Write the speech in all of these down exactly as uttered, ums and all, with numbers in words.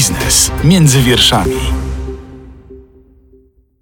Biznes między wierszami.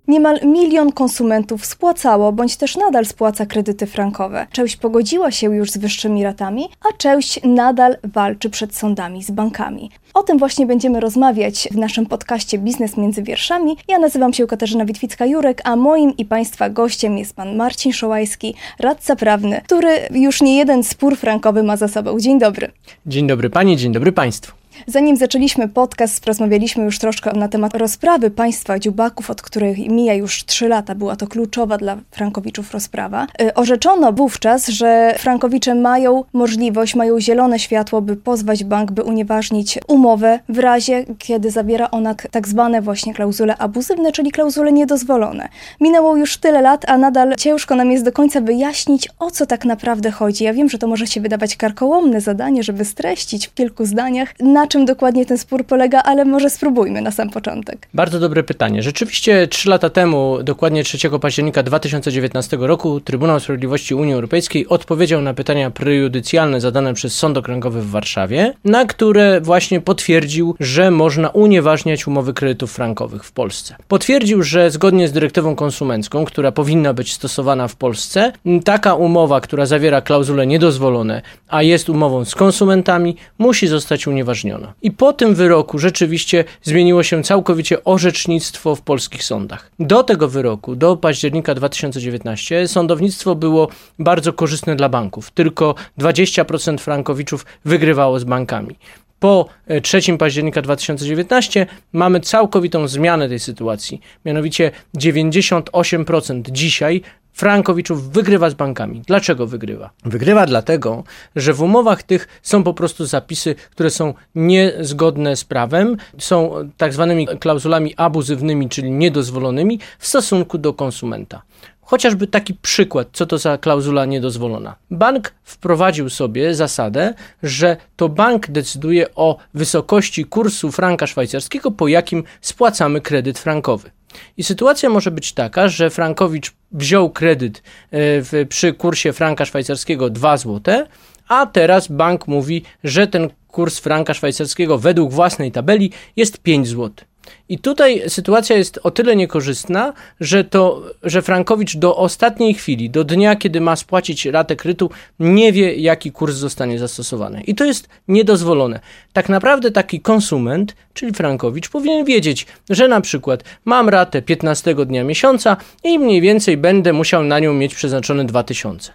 Niemal milion konsumentów spłacało bądź też nadal spłaca kredyty frankowe. Część pogodziła się już z wyższymi ratami, a część nadal walczy przed sądami z bankami. O tym właśnie będziemy rozmawiać w naszym podcaście Biznes między wierszami. Ja nazywam się Katarzyna Witwicka-Jurek, a moim i Państwa gościem jest Pan Marcin Szołajski, radca prawny, który już nie jeden spór frankowy ma za sobą. Dzień dobry. Dzień dobry Panie, dzień dobry Państwu. Zanim zaczęliśmy podcast, rozmawialiśmy już troszkę na temat rozprawy państwa Dziubaków, od których mija już trzy lata. Była to kluczowa dla frankowiczów rozprawa. Orzeczono wówczas, że frankowicze mają możliwość, mają zielone światło, by pozwać bank, by unieważnić umowę w razie, kiedy zawiera ona tak zwane właśnie klauzule abuzywne, czyli klauzule niedozwolone. Minęło już tyle lat, a nadal ciężko nam jest do końca wyjaśnić, o co tak naprawdę chodzi. Ja wiem, że to może się wydawać karkołomne zadanie, żeby streścić w kilku zdaniach, na czym dokładnie ten spór polega, ale może spróbujmy na sam początek. Bardzo dobre pytanie. Rzeczywiście trzy lata temu, dokładnie trzeciego października dwa tysiące dziewiętnastego roku, Trybunał Sprawiedliwości Unii Europejskiej odpowiedział na pytania prejudycjalne zadane przez Sąd Okręgowy w Warszawie, na które właśnie potwierdził, że można unieważniać umowy kredytów frankowych w Polsce. Potwierdził, że zgodnie z dyrektywą konsumencką, która powinna być stosowana w Polsce, taka umowa, która zawiera klauzule niedozwolone, a jest umową z konsumentami, musi zostać unieważniona. I po tym wyroku rzeczywiście zmieniło się całkowicie orzecznictwo w polskich sądach. Do tego wyroku, do października dwa tysiące dziewiętnastego, sądownictwo było bardzo korzystne dla banków. Tylko dwadzieścia procent frankowiczów wygrywało z bankami. Po trzeciego października dwa tysiące dziewiętnastego mamy całkowitą zmianę tej sytuacji. Mianowicie dziewięćdziesiąt osiem procent dzisiaj frankowiczów wygrywa z bankami. Dlaczego wygrywa? Wygrywa dlatego, że w umowach tych są po prostu zapisy, które są niezgodne z prawem, są tak zwanymi klauzulami abuzywnymi, czyli niedozwolonymi w stosunku do konsumenta. Chociażby taki przykład, co to za klauzula niedozwolona. Bank wprowadził sobie zasadę, że to bank decyduje o wysokości kursu franka szwajcarskiego, po jakim spłacamy kredyt frankowy. I sytuacja może być taka, że frankowicz wziął kredyt w, przy kursie franka szwajcarskiego dwa złote, a teraz bank mówi, że ten kurs franka szwajcarskiego według własnej tabeli jest pięć złotych. I tutaj sytuacja jest o tyle niekorzystna, że to, że frankowicz do ostatniej chwili, do dnia, kiedy ma spłacić ratę kredytu, nie wie, jaki kurs zostanie zastosowany. I to jest niedozwolone. Tak naprawdę taki konsument, czyli frankowicz, powinien wiedzieć, że na przykład mam ratę piętnastego dnia miesiąca i mniej więcej będę musiał na nią mieć przeznaczone dwa tysiące.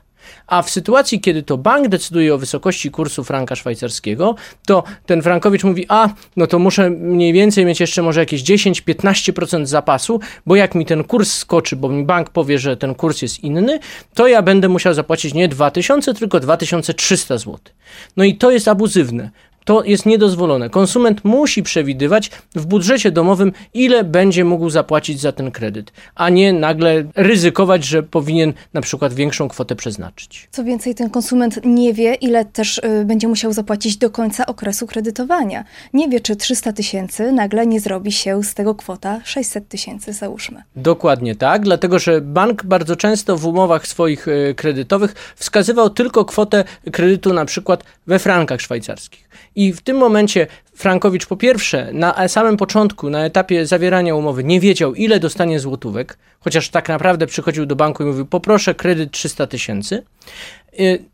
A w sytuacji, kiedy to bank decyduje o wysokości kursu franka szwajcarskiego, to ten frankowicz mówi, a no to muszę mniej więcej mieć jeszcze może jakieś dziesięć do piętnastu procent zapasu, bo jak mi ten kurs skoczy, bo mi bank powie, że ten kurs jest inny, to ja będę musiał zapłacić nie dwa tysiące, tylko dwa tysiące trzysta złotych. No i to jest abuzywne. To jest niedozwolone. Konsument musi przewidywać w budżecie domowym, ile będzie mógł zapłacić za ten kredyt, a nie nagle ryzykować, że powinien na przykład większą kwotę przeznaczyć. Co więcej, ten konsument nie wie, ile też y, będzie musiał zapłacić do końca okresu kredytowania. Nie wie, czy trzysta tysięcy nagle nie zrobi się z tego kwota sześćset tysięcy, załóżmy. Dokładnie tak, dlatego że bank bardzo często w umowach swoich y, kredytowych wskazywał tylko kwotę kredytu na przykład we frankach szwajcarskich. I w tym momencie frankowicz po pierwsze na samym początku, na etapie zawierania umowy nie wiedział, ile dostanie złotówek, chociaż tak naprawdę przychodził do banku i mówił, poproszę kredyt trzysta tysięcy.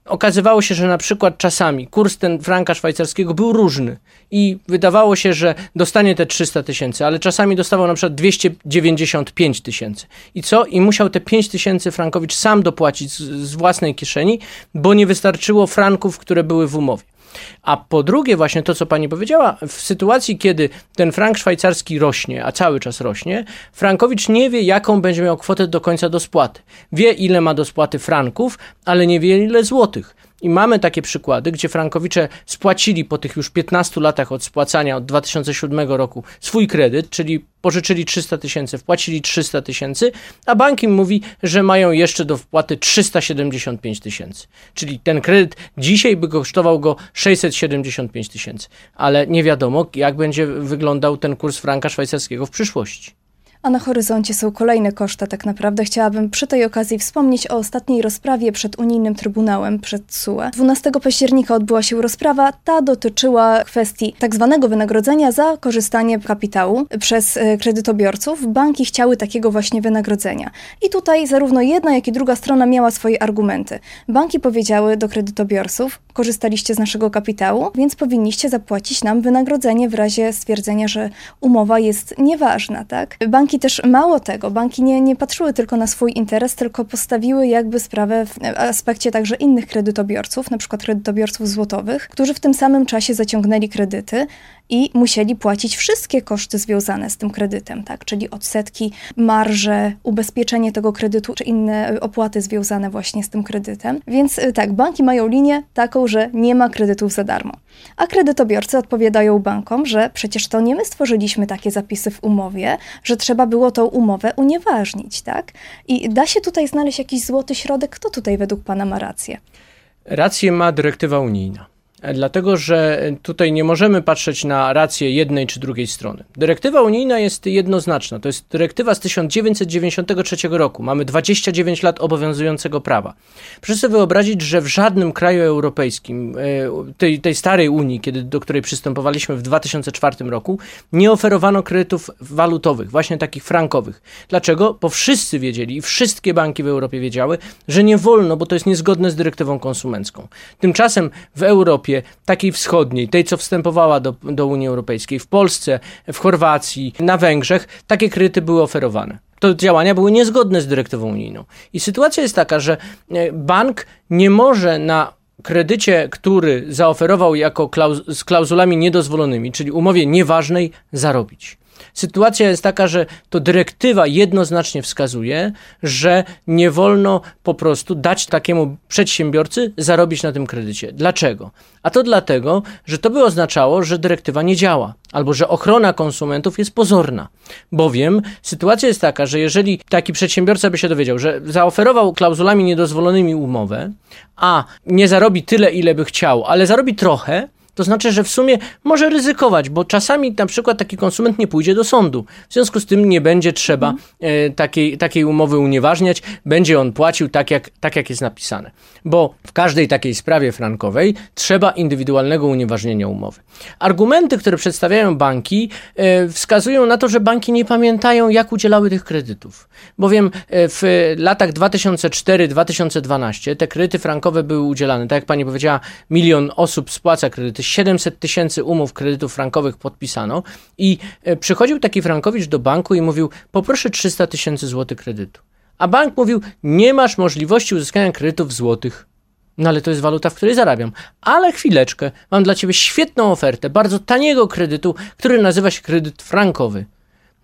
Okazywało się, że na przykład czasami kurs ten franka szwajcarskiego był różny i wydawało się, że dostanie te trzysta tysięcy, ale czasami dostawał na przykład dwieście dziewięćdziesiąt pięć tysięcy. I co? I musiał te pięć tysięcy frankowicz sam dopłacić z, z własnej kieszeni, bo nie wystarczyło franków, które były w umowie. A po drugie właśnie to, co pani powiedziała, w sytuacji, kiedy ten frank szwajcarski rośnie, a cały czas rośnie, frankowicz nie wie, jaką będzie miał kwotę do końca do spłaty. Wie, ile ma do spłaty franków, ale nie wie, ile złotych. I mamy takie przykłady, gdzie frankowicze spłacili po tych już piętnastu latach od spłacania, od dwa tysiące siódmego roku, swój kredyt, czyli pożyczyli trzysta tysięcy, wpłacili trzysta tysięcy, a bank im mówi, że mają jeszcze do wpłaty trzysta siedemdziesiąt pięć tysięcy. Czyli ten kredyt dzisiaj by kosztował go sześćset siedemdziesiąt pięć tysięcy, ale nie wiadomo, jak będzie wyglądał ten kurs franka szwajcarskiego w przyszłości. A na horyzoncie są kolejne koszta. Tak naprawdę chciałabym przy tej okazji wspomnieć o ostatniej rozprawie przed Unijnym Trybunałem, przed T S U E. dwunastego października odbyła się rozprawa. Ta dotyczyła kwestii tak zwanego wynagrodzenia za korzystanie z kapitału przez kredytobiorców. Banki chciały takiego właśnie wynagrodzenia. I tutaj zarówno jedna, jak i druga strona miała swoje argumenty. Banki powiedziały do kredytobiorców: korzystaliście z naszego kapitału, więc powinniście zapłacić nam wynagrodzenie w razie stwierdzenia, że umowa jest nieważna, tak? Banki Banki też mało tego, banki nie, nie patrzyły tylko na swój interes, tylko postawiły jakby sprawę w aspekcie także innych kredytobiorców, na przykład kredytobiorców złotowych, którzy w tym samym czasie zaciągnęli kredyty i musieli płacić wszystkie koszty związane z tym kredytem, tak? Czyli odsetki, marże, ubezpieczenie tego kredytu, czy inne opłaty związane właśnie z tym kredytem. Więc tak, banki mają linię taką, że nie ma kredytów za darmo. A kredytobiorcy odpowiadają bankom, że przecież to nie my stworzyliśmy takie zapisy w umowie, że trzeba było tą umowę unieważnić, tak? I da się tutaj znaleźć jakiś złoty środek? Kto tutaj według pana ma rację? Rację ma dyrektywa unijna. Dlatego, że tutaj nie możemy patrzeć na rację jednej czy drugiej strony. Dyrektywa unijna jest jednoznaczna. To jest dyrektywa z tysiąc dziewięćset dziewięćdziesiątego trzeciego roku. Mamy dwadzieścia dziewięć lat obowiązującego prawa. Proszę sobie wyobrazić, że w żadnym kraju europejskim, tej, tej starej Unii, kiedy, do której przystępowaliśmy w dwa tysiące czwartym roku, nie oferowano kredytów walutowych, właśnie takich frankowych. Dlaczego? Bo wszyscy wiedzieli i wszystkie banki w Europie wiedziały, że nie wolno, bo to jest niezgodne z dyrektywą konsumencką. Tymczasem w Europie, takiej wschodniej, tej co wstępowała do, do Unii Europejskiej, w Polsce, w Chorwacji, na Węgrzech, takie kredyty były oferowane. To działania były niezgodne z dyrektywą unijną. I sytuacja jest taka, że bank nie może na kredycie, który zaoferował jako klauz- z klauzulami niedozwolonymi, czyli umowie nieważnej, zarobić. Sytuacja jest taka, że to dyrektywa jednoznacznie wskazuje, że nie wolno po prostu dać takiemu przedsiębiorcy zarobić na tym kredycie. Dlaczego? A to dlatego, że to by oznaczało, że dyrektywa nie działa albo że ochrona konsumentów jest pozorna. Bowiem sytuacja jest taka, że jeżeli taki przedsiębiorca by się dowiedział, że zaoferował klauzulami niedozwolonymi umowę, a nie zarobi tyle, ile by chciał, ale zarobi trochę, to znaczy, że w sumie może ryzykować, bo czasami na przykład taki konsument nie pójdzie do sądu. W związku z tym nie będzie trzeba e, takiej, takiej umowy unieważniać. Będzie on płacił tak jak, tak, jak jest napisane. Bo w każdej takiej sprawie frankowej trzeba indywidualnego unieważnienia umowy. Argumenty, które przedstawiają banki, e, wskazują na to, że banki nie pamiętają, jak udzielały tych kredytów. Bowiem w latach dwa tysiące czwarty do dwa tysiące dwunastego te kredyty frankowe były udzielane. Tak jak pani powiedziała, milion osób spłaca kredyty. siedemset tysięcy umów kredytów frankowych podpisano i przychodził taki frankowicz do banku i mówił: poproszę trzysta tysięcy złotych kredytu. A bank mówił: nie masz możliwości uzyskania kredytów złotych. No ale to jest waluta, w której zarabiam. Ale chwileczkę, mam dla ciebie świetną ofertę, bardzo taniego kredytu, który nazywa się kredyt frankowy.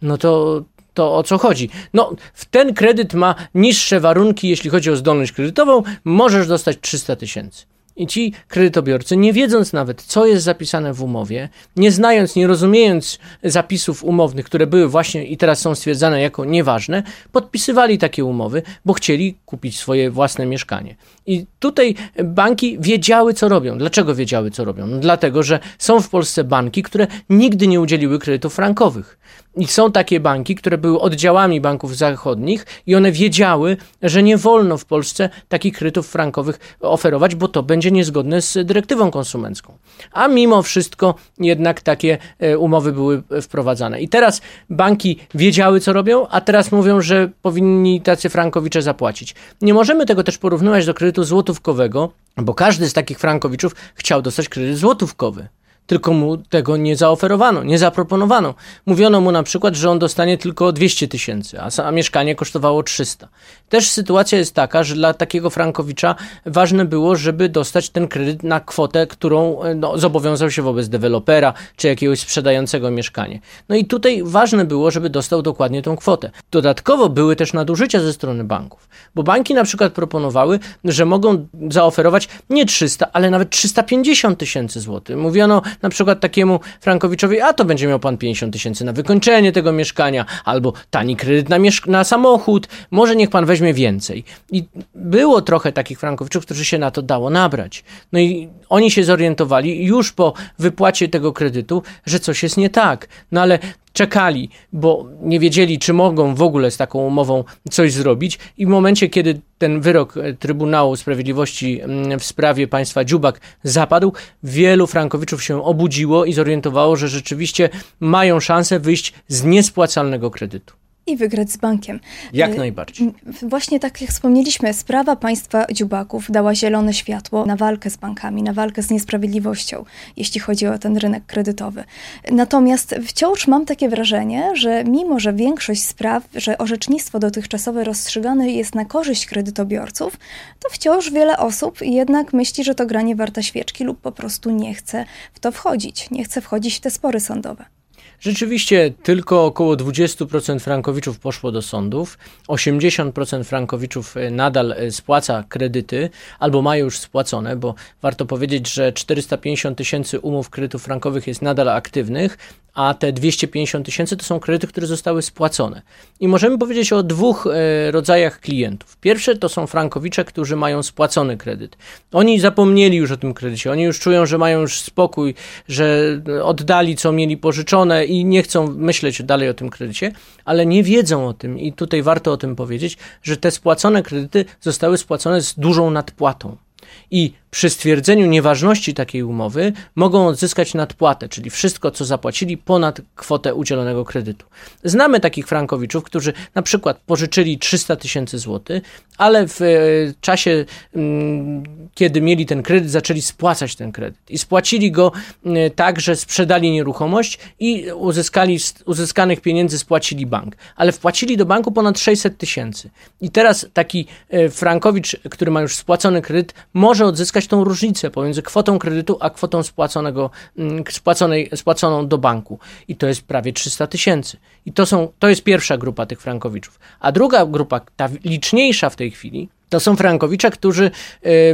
No to... to o co chodzi? No, ten kredyt ma niższe warunki, jeśli chodzi o zdolność kredytową, możesz dostać trzysta tysięcy. I ci kredytobiorcy, nie wiedząc nawet, co jest zapisane w umowie, nie znając, nie rozumiejąc zapisów umownych, które były właśnie i teraz są stwierdzane jako nieważne, podpisywali takie umowy, bo chcieli kupić swoje własne mieszkanie. I tutaj banki wiedziały, co robią. Dlaczego wiedziały, co robią? No, dlatego, że są w Polsce banki, które nigdy nie udzieliły kredytów frankowych. I są takie banki, które były oddziałami banków zachodnich i one wiedziały, że nie wolno w Polsce takich kredytów frankowych oferować, bo to będzie niezgodne z dyrektywą konsumencką. A mimo wszystko jednak takie umowy były wprowadzane. I teraz banki wiedziały, co robią, a teraz mówią, że powinni tacy frankowicze zapłacić. Nie możemy tego też porównywać do kredytu złotówkowego, bo każdy z takich frankowiczów chciał dostać kredyt złotówkowy. Tylko mu tego nie zaoferowano, nie zaproponowano. Mówiono mu na przykład, że on dostanie tylko dwieście tysięcy, a, a mieszkanie kosztowało trzysta. Też sytuacja jest taka, że dla takiego frankowicza ważne było, żeby dostać ten kredyt na kwotę, którą no, zobowiązał się wobec dewelopera czy jakiegoś sprzedającego mieszkanie. No i tutaj ważne było, żeby dostał dokładnie tą kwotę. Dodatkowo były też nadużycia ze strony banków, bo banki na przykład proponowały, że mogą zaoferować nie trzysta, ale nawet trzysta pięćdziesiąt tysięcy złotych. Mówiono na przykład takiemu frankowiczowi: a to będzie miał pan pięćdziesiąt tysięcy na wykończenie tego mieszkania, albo tani kredyt na, mieszk- na samochód, może niech pan weźmie więcej. I było trochę takich frankowiczów, którzy się na to dało nabrać. No i oni się zorientowali już po wypłacie tego kredytu, że coś jest nie tak. No ale czekali, bo nie wiedzieli, czy mogą w ogóle z taką umową coś zrobić i w momencie, kiedy ten wyrok Trybunału Sprawiedliwości w sprawie państwa Dziubak zapadł, wielu frankowiczów się obudziło i zorientowało, że rzeczywiście mają szansę wyjść z niespłacalnego kredytu. I wygrać z bankiem. Jak najbardziej. Właśnie tak jak wspomnieliśmy, sprawa państwa Dziubaków dała zielone światło na walkę z bankami, na walkę z niesprawiedliwością, jeśli chodzi o ten rynek kredytowy. Natomiast wciąż mam takie wrażenie, że mimo, że większość spraw, że orzecznictwo dotychczasowe rozstrzygane jest na korzyść kredytobiorców, to wciąż wiele osób jednak myśli, że to gra nie warta świeczki lub po prostu nie chce w to wchodzić, nie chce wchodzić w te spory sądowe. Rzeczywiście tylko około dwadzieścia procent frankowiczów poszło do sądów, osiemdziesiąt procent frankowiczów nadal spłaca kredyty albo ma już spłacone, bo warto powiedzieć, że czterysta pięćdziesiąt tysięcy umów kredytów frankowych jest nadal aktywnych, a te dwieście pięćdziesiąt tysięcy to są kredyty, które zostały spłacone. I możemy powiedzieć o dwóch rodzajach klientów. Pierwsze to są frankowicze, którzy mają spłacony kredyt. Oni zapomnieli już o tym kredycie, oni już czują, że mają już spokój, że oddali co mieli pożyczone i nie chcą myśleć dalej o tym kredycie, ale nie wiedzą o tym i tutaj warto o tym powiedzieć, że te spłacone kredyty zostały spłacone z dużą nadpłatą i przy stwierdzeniu nieważności takiej umowy mogą odzyskać nadpłatę, czyli wszystko, co zapłacili ponad kwotę udzielonego kredytu. Znamy takich frankowiczów, którzy na przykład pożyczyli trzysta tysięcy złotych, ale w czasie, kiedy mieli ten kredyt, zaczęli spłacać ten kredyt i spłacili go tak, że sprzedali nieruchomość i uzyskali, z uzyskanych pieniędzy spłacili bank, ale wpłacili do banku ponad sześćset tysięcy. I teraz taki frankowicz, który ma już spłacony kredyt, może odzyskać tą różnicę pomiędzy kwotą kredytu a kwotą spłaconego, spłaconej, spłaconą do banku. I to jest prawie trzysta tysięcy. I to, są, to jest pierwsza grupa tych frankowiczów. A druga grupa, ta liczniejsza w tej chwili, to są frankowicze, którzy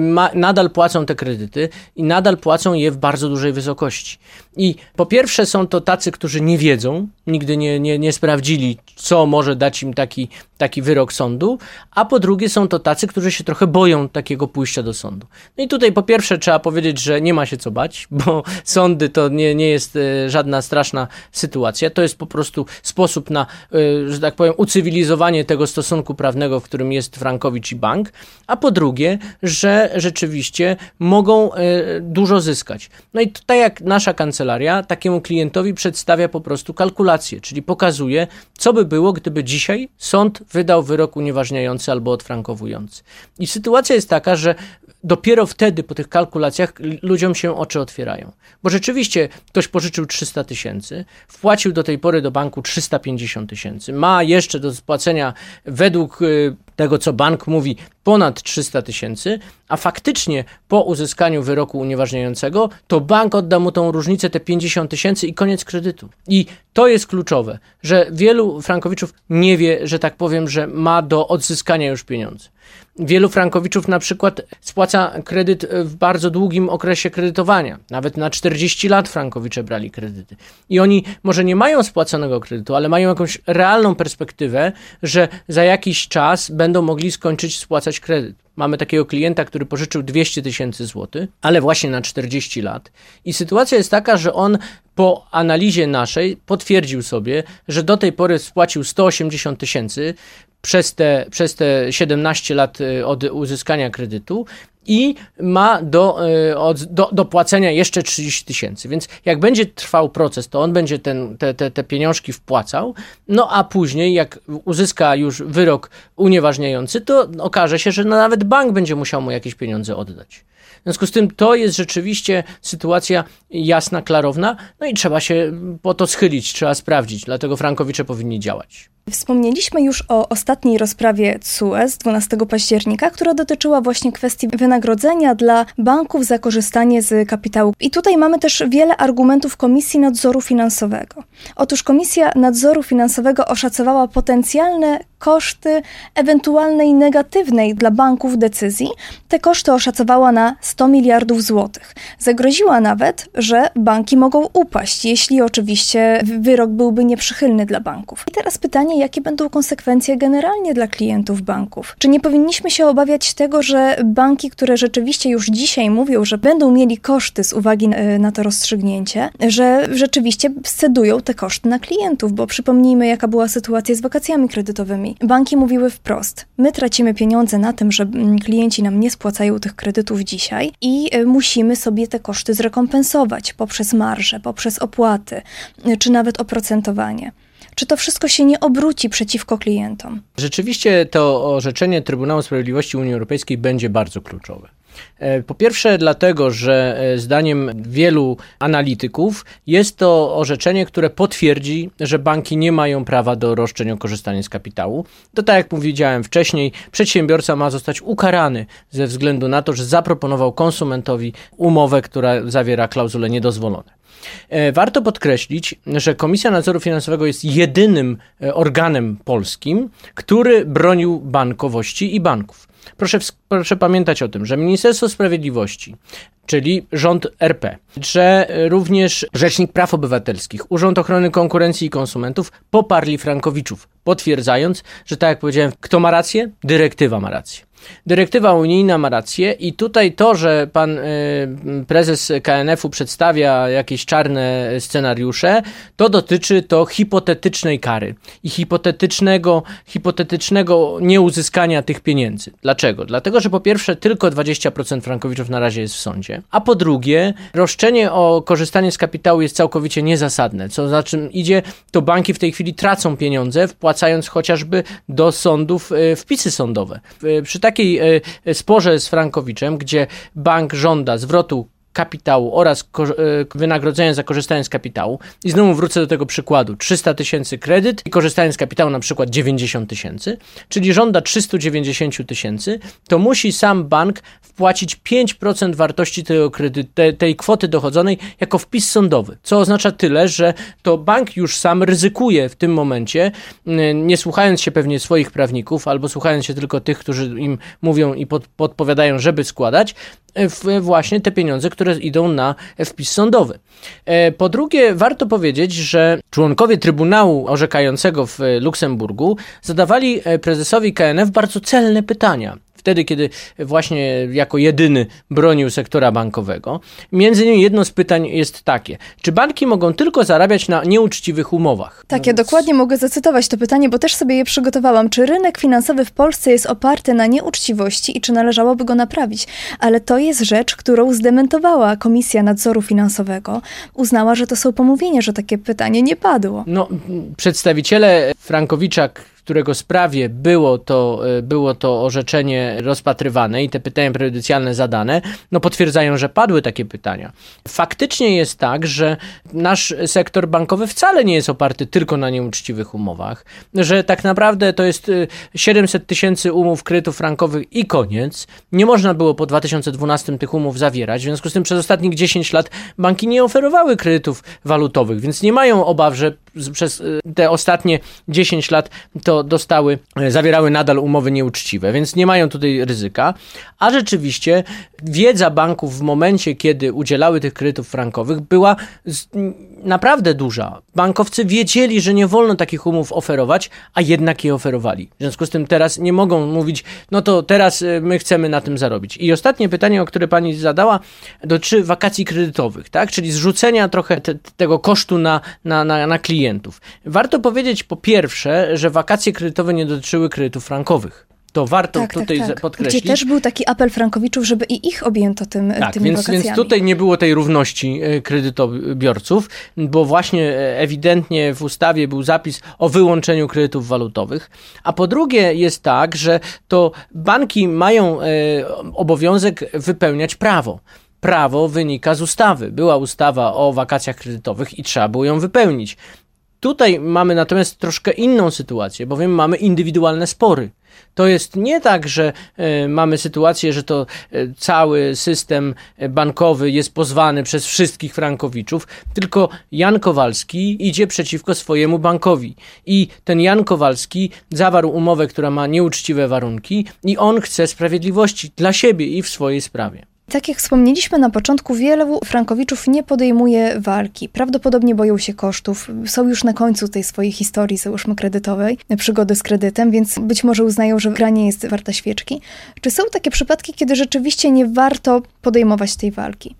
ma, nadal płacą te kredyty i nadal płacą je w bardzo dużej wysokości. I po pierwsze są to tacy, którzy nie wiedzą, nigdy nie, nie, nie sprawdzili, co może dać im taki, taki wyrok sądu, a po drugie są to tacy, którzy się trochę boją takiego pójścia do sądu. No i tutaj po pierwsze trzeba powiedzieć, że nie ma się co bać, bo sądy to nie, nie jest żadna straszna sytuacja, to jest po prostu sposób na, że tak powiem, ucywilizowanie tego stosunku prawnego, w którym jest frankowicz i bank, a po drugie, że rzeczywiście mogą dużo zyskać. No i tak jak nasza kancelaria takiemu klientowi przedstawia po prostu kalkulację, czyli pokazuje, co by było, gdyby dzisiaj sąd wydał wyrok unieważniający albo odfrankowujący. I sytuacja jest taka, że dopiero wtedy po tych kalkulacjach ludziom się oczy otwierają. Bo rzeczywiście ktoś pożyczył trzysta tysięcy, wpłacił do tej pory do banku trzysta pięćdziesiąt tysięcy, ma jeszcze do spłacenia według tego, co bank mówi, ponad trzysta tysięcy, a faktycznie po uzyskaniu wyroku unieważniającego to bank odda mu tą różnicę, te pięćdziesiąt tysięcy i koniec kredytu. I to jest kluczowe, że wielu frankowiczów nie wie, że tak powiem, że ma do odzyskania już pieniądze. Wielu frankowiczów na przykład spłaca kredyt w bardzo długim okresie kredytowania. Nawet na czterdzieści lat frankowicze brali kredyty. I oni może nie mają spłaconego kredytu, ale mają jakąś realną perspektywę, że za jakiś czas będą mogli skończyć spłacać kredyt. Mamy takiego klienta, który pożyczył dwieście tysięcy złotych, ale właśnie na czterdzieści lat. I sytuacja jest taka, że on po analizie naszej potwierdził sobie, że do tej pory spłacił sto osiemdziesiąt tysięcy przez te, przez te siedemnaście lat od uzyskania kredytu i ma do, do, do płacenia jeszcze trzydzieści tysięcy. Więc jak będzie trwał proces, to on będzie ten, te, te, te pieniążki wpłacał, no a później jak uzyska już wyrok unieważniający, to okaże się, że nawet bank będzie musiał mu jakieś pieniądze oddać. W związku z tym to jest rzeczywiście sytuacja jasna, klarowna, no i trzeba się po to schylić, trzeba sprawdzić, dlatego frankowicze powinni działać. Wspomnieliśmy już o ostatniej rozprawie T S U E z dwunastego października, która dotyczyła właśnie kwestii wynagrodzenia dla banków za korzystanie z kapitału. I tutaj mamy też wiele argumentów Komisji Nadzoru Finansowego. Otóż Komisja Nadzoru Finansowego oszacowała potencjalne koszty ewentualnej negatywnej dla banków decyzji. Te koszty oszacowała na sto miliardów złotych. Zagroziła nawet, że banki mogą upaść, jeśli oczywiście wyrok byłby nieprzychylny dla banków. I teraz pytanie, jakie będą konsekwencje generalnie dla klientów banków? Czy nie powinniśmy się obawiać tego, że banki, które rzeczywiście już dzisiaj mówią, że będą mieli koszty z uwagi na to rozstrzygnięcie, że rzeczywiście scedują te koszty na klientów, bo przypomnijmy, jaka była sytuacja z wakacjami kredytowymi. Banki mówiły wprost, my tracimy pieniądze na tym, że klienci nam nie spłacają tych kredytów dzisiaj i musimy sobie te koszty zrekompensować poprzez marże, poprzez opłaty, czy nawet oprocentowanie. Czy to wszystko się nie obróci przeciwko klientom? Rzeczywiście to orzeczenie Trybunału Sprawiedliwości Unii Europejskiej będzie bardzo kluczowe. Po pierwsze dlatego, że zdaniem wielu analityków jest to orzeczenie, które potwierdzi, że banki nie mają prawa do roszczeń o korzystanie z kapitału. To tak jak powiedziałem wcześniej, przedsiębiorca ma zostać ukarany ze względu na to, że zaproponował konsumentowi umowę, która zawiera klauzule niedozwolone. Warto podkreślić, że Komisja Nadzoru Finansowego jest jedynym organem polskim, który bronił bankowości i banków. Proszę, proszę pamiętać o tym, że Ministerstwo Sprawiedliwości, czyli rząd R P, że również Rzecznik Praw Obywatelskich, Urząd Ochrony Konkurencji i Konsumentów poparli frankowiczów, potwierdzając, że tak jak powiedziałem, kto ma rację, dyrektywa ma rację. Dyrektywa unijna ma rację i tutaj to, że pan y, prezes K N F u przedstawia jakieś czarne scenariusze, to dotyczy to hipotetycznej kary i hipotetycznego, hipotetycznego nieuzyskania tych pieniędzy. Dlaczego? Dlatego, że po pierwsze tylko dwadzieścia procent frankowiczów na razie jest w sądzie, a po drugie roszczenie o korzystanie z kapitału jest całkowicie niezasadne, co za czym idzie, to banki w tej chwili tracą pieniądze, wpłacając chociażby do sądów y, wpisy sądowe. Y, przy takiej y, sporze z frankowiczem, gdzie bank żąda zwrotu kapitału oraz ko- y, wynagrodzenia za korzystanie z kapitału i znowu wrócę do tego przykładu, trzysta tysięcy kredyt i korzystanie z kapitału na przykład dziewięćdziesiąt tysięcy, czyli żąda trzysta dziewięćdziesiąt tysięcy, to musi sam bank wpłacić pięć procent wartości tego kredytu, te, tej kwoty dochodzonej jako wpis sądowy, co oznacza tyle, że to bank już sam ryzykuje w tym momencie, y, nie słuchając się pewnie swoich prawników albo słuchając się tylko tych, którzy im mówią i pod, podpowiadają, żeby składać, w właśnie te pieniądze, które idą na wpis sądowy. Po drugie, warto powiedzieć, że członkowie Trybunału orzekającego w Luksemburgu zadawali prezesowi K N F bardzo celne pytania. Wtedy, kiedy właśnie jako jedyny bronił sektora bankowego. Między innymi jedno z pytań jest takie. Czy banki mogą tylko zarabiać na nieuczciwych umowach? Tak, ja dokładnie mogę zacytować to pytanie, bo też sobie je przygotowałam. Czy rynek finansowy w Polsce jest oparty na nieuczciwości i czy należałoby go naprawić? Ale to jest rzecz, którą zdementowała Komisja Nadzoru Finansowego. Uznała, że to są pomówienia, że takie pytanie nie padło. No, przedstawiciele Frankowicza, którego sprawie było to, było to orzeczenie rozpatrywane i te pytania prejudycjalne zadane, no potwierdzają, że padły takie pytania. Faktycznie jest tak, że nasz sektor bankowy wcale nie jest oparty tylko na nieuczciwych umowach, że tak naprawdę to jest siedemset tysięcy umów kredytów frankowych i koniec. Nie można było po dwa tysiące dwunastym tych umów zawierać, w związku z tym przez ostatnich dziesięć lat banki nie oferowały kredytów walutowych, więc nie mają obaw, że przez te ostatnie dziesięć lat to dostały, zawierały nadal umowy nieuczciwe, więc nie mają tutaj ryzyka, a rzeczywiście wiedza banków w momencie, kiedy udzielały tych kredytów frankowych była z, naprawdę duża. Bankowcy wiedzieli, że nie wolno takich umów oferować, a jednak je oferowali. W związku z tym teraz nie mogą mówić, no to teraz my chcemy na tym zarobić. I ostatnie pytanie, o które pani zadała, dotyczy wakacji kredytowych, tak? Czyli zrzucenia trochę te, tego kosztu na, na, na, na klientów. Warto powiedzieć po pierwsze, że wakacje kredytowe nie dotyczyły kredytów frankowych. To warto tak, tutaj tak, tak. podkreślić. Gdzie też był taki apel frankowiczów, żeby i ich objęto tym, tak, tymi więc, wakacjami. Więc tutaj nie było tej równości kredytobiorców, bo właśnie ewidentnie w ustawie był zapis o wyłączeniu kredytów walutowych. A po drugie jest tak, że to banki mają obowiązek wypełniać prawo. Prawo wynika z ustawy. Była ustawa o wakacjach kredytowych i trzeba było ją wypełnić. Tutaj mamy natomiast troszkę inną sytuację, bowiem mamy indywidualne spory. To jest nie tak, że y, mamy sytuację, że to y, cały system bankowy jest pozwany przez wszystkich frankowiczów, tylko Jan Kowalski idzie przeciwko swojemu bankowi i ten Jan Kowalski zawarł umowę, która ma nieuczciwe warunki i on chce sprawiedliwości dla siebie i w swojej sprawie. Tak jak wspomnieliśmy na początku, wielu Frankowiczów nie podejmuje walki. Prawdopodobnie boją się kosztów. Są już na końcu tej swojej historii, załóżmy kredytowej, przygody z kredytem, więc być może uznają, że gra nie jest warta świeczki. Czy są takie przypadki, kiedy rzeczywiście nie warto podejmować tej walki?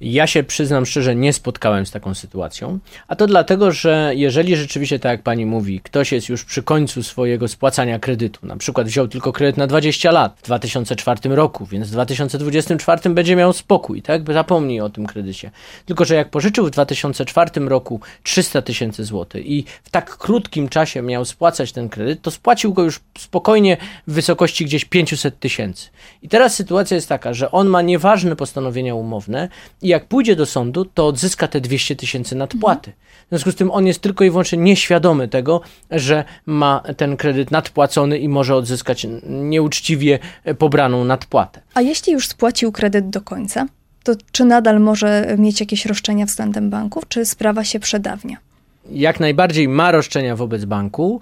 Ja się przyznam szczerze, nie spotkałem z taką sytuacją, a to dlatego, że jeżeli rzeczywiście, tak jak pani mówi, ktoś jest już przy końcu swojego spłacania kredytu, na przykład wziął tylko kredyt na dwadzieścia lat w dwa tysiące czwartym roku, więc w dwa tysiące dwudziestym czwartym będzie miał spokój, tak? Zapomnij o tym kredycie. Tylko że jak pożyczył w dwa tysiące czwartym roku trzysta tysięcy złotych i w tak krótkim czasie miał spłacać ten kredyt, to spłacił go już spokojnie w wysokości gdzieś pięćset tysięcy. I teraz sytuacja jest taka, że on ma nieważne postanowienia umowne i jak pójdzie do sądu, to odzyska te dwieście tysięcy nadpłaty. W związku z tym on jest tylko i wyłącznie nieświadomy tego, że ma ten kredyt nadpłacony i może odzyskać nieuczciwie pobraną nadpłatę. A jeśli już spłacił kredyt do końca, to czy nadal może mieć jakieś roszczenia względem banków, czy sprawa się przedawnia? Jak najbardziej ma roszczenia wobec banku,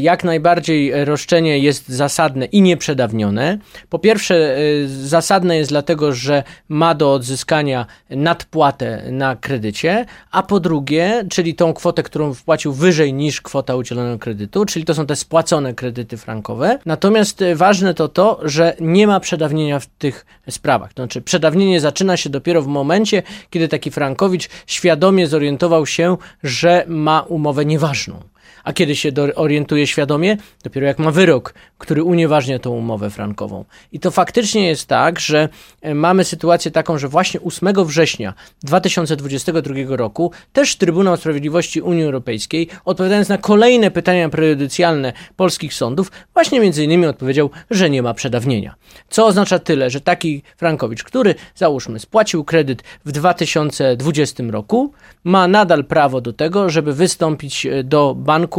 jak najbardziej roszczenie jest zasadne i nieprzedawnione. Po pierwsze, zasadne jest dlatego, że ma do odzyskania nadpłatę na kredycie, a po drugie, czyli tą kwotę, którą wpłacił wyżej niż kwota udzielonego kredytu, czyli to są te spłacone kredyty frankowe. Natomiast ważne to to, że nie ma przedawnienia w tych sprawach. To znaczy przedawnienie zaczyna się dopiero w momencie, kiedy taki Frankowicz świadomie zorientował się, że ma umowę nieważną. A kiedy się do- orientuje świadomie? Dopiero jak ma wyrok, który unieważnia tą umowę frankową. I to faktycznie jest tak, że mamy sytuację taką, że właśnie ósmego września dwa tysiące dwudziestego drugiego roku też Trybunał Sprawiedliwości Unii Europejskiej, odpowiadając na kolejne pytania prejudycjalne polskich sądów, właśnie między innymi odpowiedział, że nie ma przedawnienia. Co oznacza tyle, że taki Frankowicz, który, załóżmy, spłacił kredyt w dwa tysiące dwudziestym roku, ma nadal prawo do tego, żeby wystąpić do banku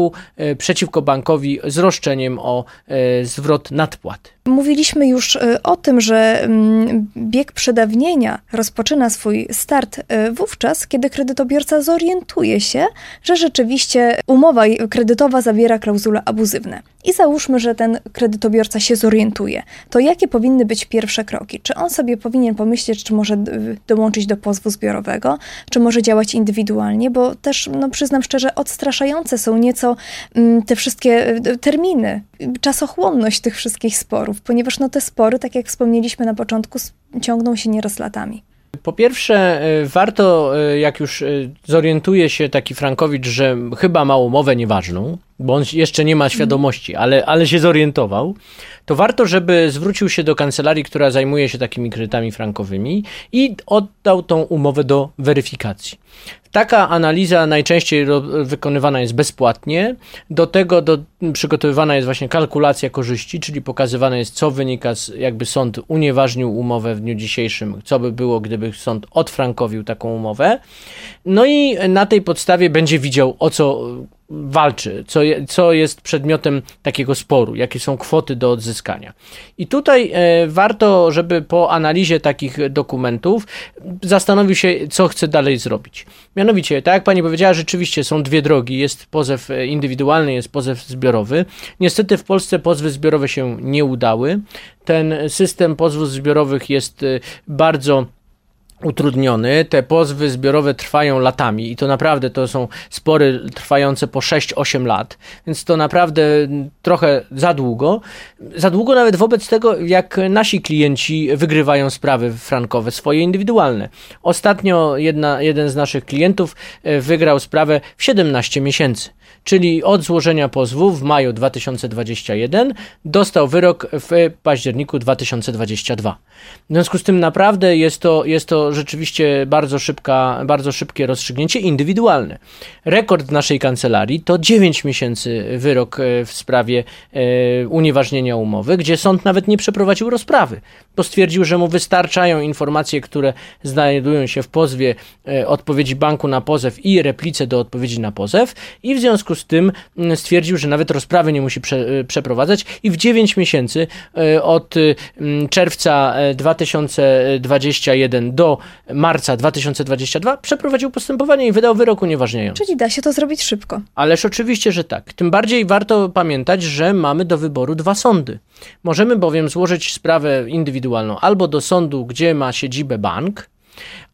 przeciwko bankowi z roszczeniem o zwrot nadpłat. Mówiliśmy już o tym, że bieg przedawnienia rozpoczyna swój start wówczas, kiedy kredytobiorca zorientuje się, że rzeczywiście umowa kredytowa zawiera klauzule abuzywne. I załóżmy, że ten kredytobiorca się zorientuje. To jakie powinny być pierwsze kroki? Czy on sobie powinien pomyśleć, czy może dołączyć do pozwu zbiorowego, czy może działać indywidualnie, bo też, no przyznam szczerze, odstraszające są nieco te wszystkie terminy, czasochłonność tych wszystkich sporów, ponieważ no te spory, tak jak wspomnieliśmy na początku, ciągną się nieraz latami. Po pierwsze, warto, jak już zorientuje się taki Frankowicz, że chyba ma umowę nieważną, bo on jeszcze nie ma świadomości, ale, ale się zorientował, to warto, żeby zwrócił się do kancelarii, która zajmuje się takimi kredytami frankowymi i oddał tą umowę do weryfikacji. Taka analiza najczęściej wykonywana jest bezpłatnie, do tego do, przygotowywana jest właśnie kalkulacja korzyści, czyli pokazywane jest, co wynika, z, jakby sąd unieważnił umowę w dniu dzisiejszym, co by było, gdyby sąd odfrankowił taką umowę. No i na tej podstawie będzie widział, o co walczy, co, je, co jest przedmiotem takiego sporu, jakie są kwoty do odzyskania. I tutaj e, warto, żeby po analizie takich dokumentów zastanowił się, co chce dalej zrobić. Mianowicie, tak jak pani powiedziała, rzeczywiście są dwie drogi. Jest pozew indywidualny, jest pozew zbiorowy. Niestety w Polsce pozwy zbiorowe się nie udały. Ten system pozwów zbiorowych jest bardzo utrudniony. Te pozwy zbiorowe trwają latami i to naprawdę to są spory trwające po sześć osiem lat, więc to naprawdę trochę za długo. Za długo nawet wobec tego, jak nasi klienci wygrywają sprawy frankowe, swoje indywidualne. Ostatnio jedna, jeden z naszych klientów wygrał sprawę w siedemnaście miesięcy. Czyli od złożenia pozwu w maju dwa tysiące dwudziestym pierwszym dostał wyrok w październiku dwa tysiące dwudziestym drugim. W związku z tym naprawdę jest to, jest to rzeczywiście bardzo szybka, bardzo szybkie rozstrzygnięcie indywidualne. Rekord w naszej kancelarii to dziewięć miesięcy wyrok w sprawie e, unieważnienia umowy, gdzie sąd nawet nie przeprowadził rozprawy, bo stwierdził, że mu wystarczają informacje, które znajdują się w pozwie, e, odpowiedzi banku na pozew i replice do odpowiedzi na pozew i w związku z tym stwierdził, że nawet rozprawy nie musi prze, przeprowadzać i w dziewięć miesięcy od czerwca dwa tysiące dwudziestego pierwszego do marca dwa tysiące dwudziestego drugiego przeprowadził postępowanie i wydał wyrok unieważniający. Czyli da się to zrobić szybko. Ależ oczywiście, że tak. Tym bardziej warto pamiętać, że mamy do wyboru dwa sądy. Możemy bowiem złożyć sprawę indywidualną albo do sądu, gdzie ma siedzibę bank,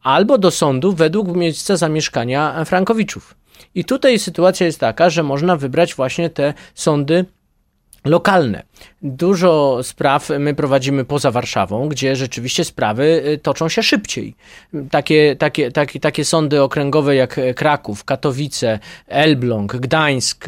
albo do sądu według miejsca zamieszkania frankowiczów. I tutaj sytuacja jest taka, że można wybrać właśnie te sądy lokalne. Dużo spraw my prowadzimy poza Warszawą, gdzie rzeczywiście sprawy toczą się szybciej. Takie, takie, takie, takie sądy okręgowe jak Kraków, Katowice, Elbląg, Gdańsk,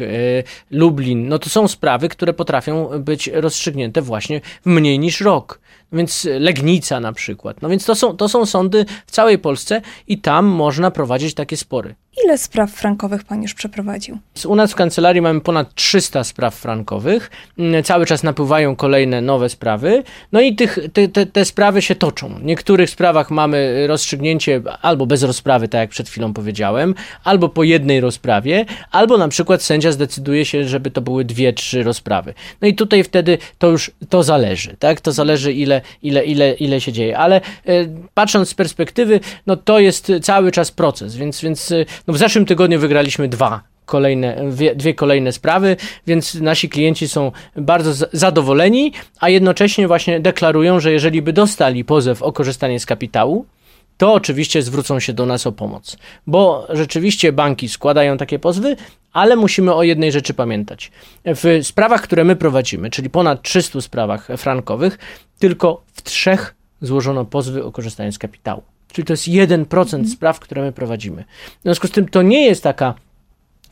Lublin, no to są sprawy, które potrafią być rozstrzygnięte właśnie w mniej niż rok. Więc Legnica na przykład. No więc to są, to są sądy w całej Polsce i tam można prowadzić takie spory. Ile spraw frankowych pan już przeprowadził? U nas w kancelarii mamy ponad trzysta spraw frankowych. Cały czas napływają kolejne nowe sprawy. No i tych, te, te, te sprawy się toczą. W niektórych sprawach mamy rozstrzygnięcie albo bez rozprawy, tak jak przed chwilą powiedziałem, albo po jednej rozprawie, albo na przykład sędzia zdecyduje się, żeby to były dwie, trzy rozprawy. No i tutaj wtedy to już to zależy, tak? To zależy ile, ile, ile, ile się dzieje. Ale y, patrząc z perspektywy, no to jest cały czas proces, więc, więc y, no w zeszłym tygodniu wygraliśmy dwa kolejne, dwie kolejne sprawy, więc nasi klienci są bardzo zadowoleni, a jednocześnie właśnie deklarują, że jeżeli by dostali pozew o korzystanie z kapitału, to oczywiście zwrócą się do nas o pomoc, bo rzeczywiście banki składają takie pozwy, ale musimy o jednej rzeczy pamiętać. W sprawach, które my prowadzimy, czyli ponad trzystu sprawach frankowych, tylko w trzech złożono pozwy o korzystanie z kapitału. Czyli to jest jeden procent spraw, które my prowadzimy. W związku z tym to nie jest taka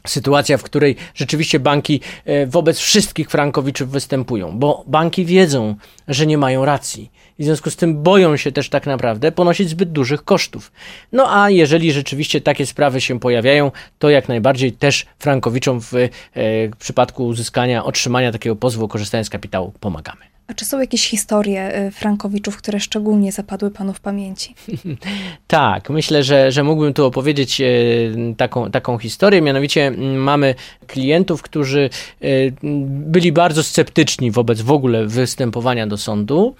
sytuacja, w której rzeczywiście banki wobec wszystkich frankowiczów występują, bo banki wiedzą, że nie mają racji. I w związku z tym boją się też tak naprawdę ponosić zbyt dużych kosztów. No a jeżeli rzeczywiście takie sprawy się pojawiają, to jak najbardziej też frankowiczom w, w przypadku uzyskania, otrzymania takiego pozwu o korzystanie z kapitału pomagamy. A czy są jakieś historie frankowiczów, które szczególnie zapadły panu w pamięci? Tak, myślę, że, że mógłbym tu opowiedzieć taką, taką historię. Mianowicie mamy klientów, którzy byli bardzo sceptyczni wobec w ogóle występowania do sądu.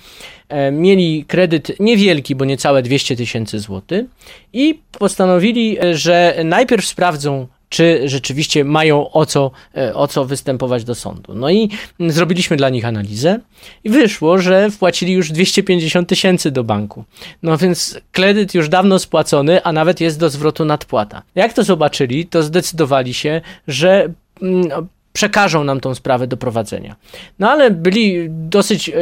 Mieli kredyt niewielki, bo niecałe dwieście tysięcy złotych i postanowili, że najpierw sprawdzą, czy rzeczywiście mają o co, o co występować do sądu. No i zrobiliśmy dla nich analizę i wyszło, że wpłacili już dwieście pięćdziesiąt tysięcy do banku. No więc kredyt już dawno spłacony, a nawet jest do zwrotu nadpłata. Jak to zobaczyli, to zdecydowali się, że no, przekażą nam tą sprawę do prowadzenia. No ale byli dosyć y,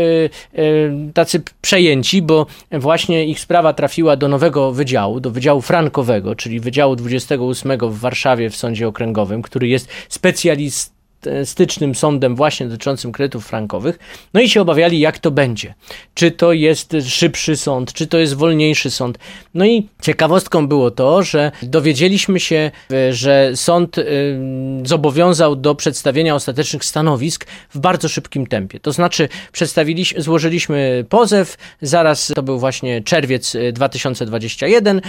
y, tacy przejęci, bo właśnie ich sprawa trafiła do nowego wydziału, do wydziału frankowego, czyli wydziału dwudziestego ósmego w Warszawie w Sądzie Okręgowym, który jest specjalistą stycznym sądem właśnie dotyczącym kredytów frankowych, no i się obawiali, jak to będzie. Czy to jest szybszy sąd, czy to jest wolniejszy sąd. No i ciekawostką było to, że dowiedzieliśmy się, że sąd y, zobowiązał do przedstawienia ostatecznych stanowisk w bardzo szybkim tempie. To znaczy przedstawiliśmy, złożyliśmy pozew, zaraz to był właśnie czerwiec dwa tysiące dwudziestego pierwszego,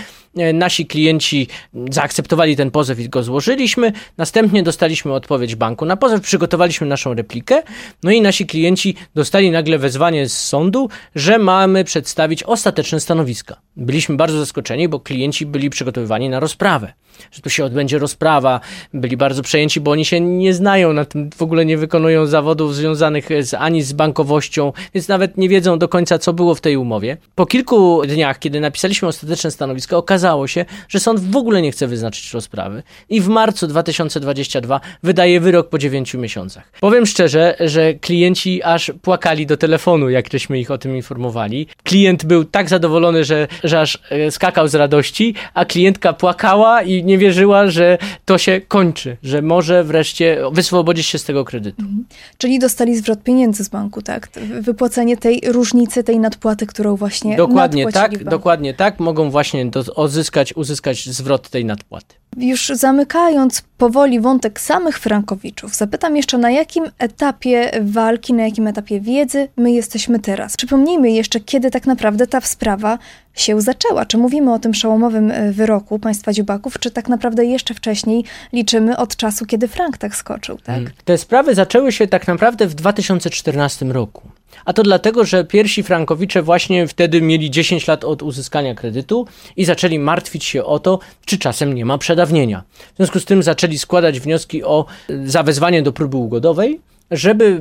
y, nasi klienci zaakceptowali ten pozew i go złożyliśmy, następnie dostaliśmy odpowiedź banku na pozew, przygotowaliśmy naszą replikę, no i nasi klienci dostali nagle wezwanie z sądu, że mamy przedstawić ostateczne stanowiska. Byliśmy bardzo zaskoczeni, bo klienci byli przygotowywani na rozprawę, że tu się odbędzie rozprawa, byli bardzo przejęci, bo oni się nie znają na tym, w ogóle nie wykonują zawodów związanych z, ani z bankowością, więc nawet nie wiedzą do końca, co było w tej umowie. Po kilku dniach, kiedy napisaliśmy ostateczne stanowisko, okazało się, że sąd w ogóle nie chce wyznaczyć rozprawy i w marcu dwa tysiące dwudziestego drugiego wydaje wyrok po dziewięciu miesiącach. Powiem szczerze, że klienci aż płakali do telefonu, jak żeśmy ich o tym informowali. Klient był tak zadowolony, że, że aż skakał z radości, a klientka płakała i nie wierzyła, że to się kończy, że może wreszcie wyswobodzić się z tego kredytu. Mhm. Czyli dostali zwrot pieniędzy z banku, tak? Wypłacenie tej różnicy, tej nadpłaty, którą właśnie dokładnie nadpłacili tak, dokładnie tak. Mogą właśnie do, odzyskać, uzyskać zwrot tej nadpłaty. Już zamykając powoli wątek samych frankowiczów, zapytam jeszcze, na jakim etapie walki, na jakim etapie wiedzy my jesteśmy teraz. Przypomnijmy jeszcze, kiedy tak naprawdę ta sprawa się zaczęła. Czy mówimy o tym przełomowym wyroku państwa Dziubaków, czy tak naprawdę jeszcze wcześniej liczymy od czasu, kiedy frank tak skoczył? Tak? Te sprawy zaczęły się się tak naprawdę w dwa tysiące czternastym roku. A to dlatego, że pierwsi frankowicze właśnie wtedy mieli dziesięć lat od uzyskania kredytu i zaczęli martwić się o to, czy czasem nie ma przedawnienia. W związku z tym zaczęli składać wnioski o zawezwanie do próby ugodowej, żeby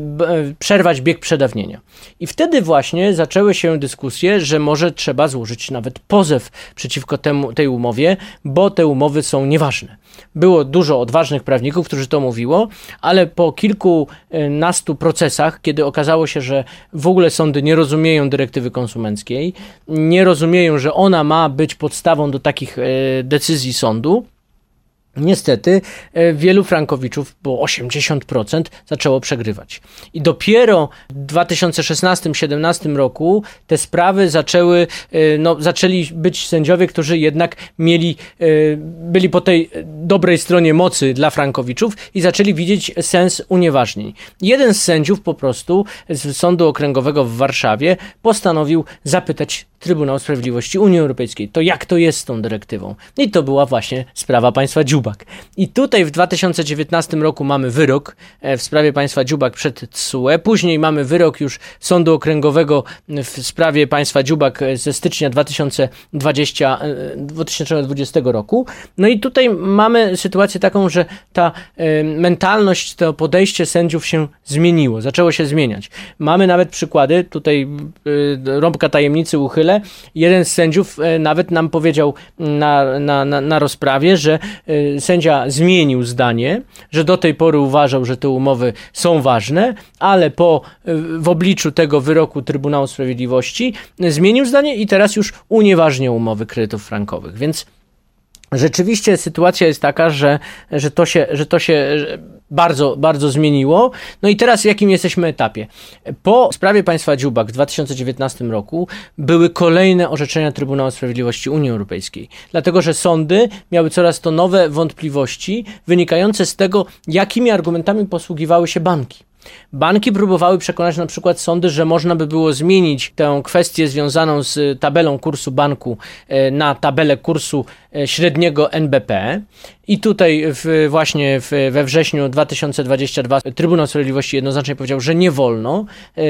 przerwać bieg przedawnienia. I wtedy właśnie zaczęły się dyskusje, że może trzeba złożyć nawet pozew przeciwko temu, tej umowie, bo te umowy są nieważne. Było dużo odważnych prawników, którzy to mówiło, ale po kilkunastu procesach, kiedy okazało się, że w ogóle sądy nie rozumieją dyrektywy konsumenckiej, nie rozumieją, że ona ma być podstawą do takich decyzji sądu, niestety wielu frankowiczów, bo osiemdziesiąt procent, zaczęło przegrywać. I dopiero w dwa tysiące szesnastym do dwa tysiące siedemnastego roku te sprawy zaczęły, no, zaczęli być sędziowie, którzy jednak mieli, byli po tej dobrej stronie mocy dla frankowiczów i zaczęli widzieć sens unieważnień. Jeden z sędziów po prostu z Sądu Okręgowego w Warszawie postanowił zapytać Trybunał Sprawiedliwości Unii Europejskiej, to jak to jest z tą dyrektywą? I to była właśnie sprawa państwa Dziubak. I tutaj w dwa tysiące dziewiętnastym roku mamy wyrok w sprawie państwa Dziubak przed T S U E, później mamy wyrok już Sądu Okręgowego w sprawie państwa Dziubak ze stycznia dwa tysiące dwudziestego roku. No i tutaj mamy sytuację taką, że ta mentalność, to podejście sędziów się zmieniło, zaczęło się zmieniać. Mamy nawet przykłady, tutaj rąbka tajemnicy uchyla. Jeden z sędziów nawet nam powiedział na, na, na, na rozprawie, że sędzia zmienił zdanie, że do tej pory uważał, że te umowy są ważne, ale po, w obliczu tego wyroku Trybunału Sprawiedliwości zmienił zdanie i teraz już unieważnia umowy kredytów frankowych. Więc rzeczywiście sytuacja jest taka, że, że to się... Że to się że... bardzo, bardzo zmieniło. No i teraz w jakim jesteśmy etapie? Po sprawie państwa Dziubak w dwa tysiące dziewiętnastym roku były kolejne orzeczenia Trybunału Sprawiedliwości Unii Europejskiej. Dlatego, że sądy miały coraz to nowe wątpliwości wynikające z tego, jakimi argumentami posługiwały się banki. Banki próbowały przekonać na przykład sądy, że można by było zmienić tę kwestię związaną z tabelą kursu banku na tabelę kursu średniego N B P. I tutaj w, właśnie w, we wrześniu dwa tysiące dwudziestego drugiego Trybunał Sprawiedliwości jednoznacznie powiedział, że nie wolno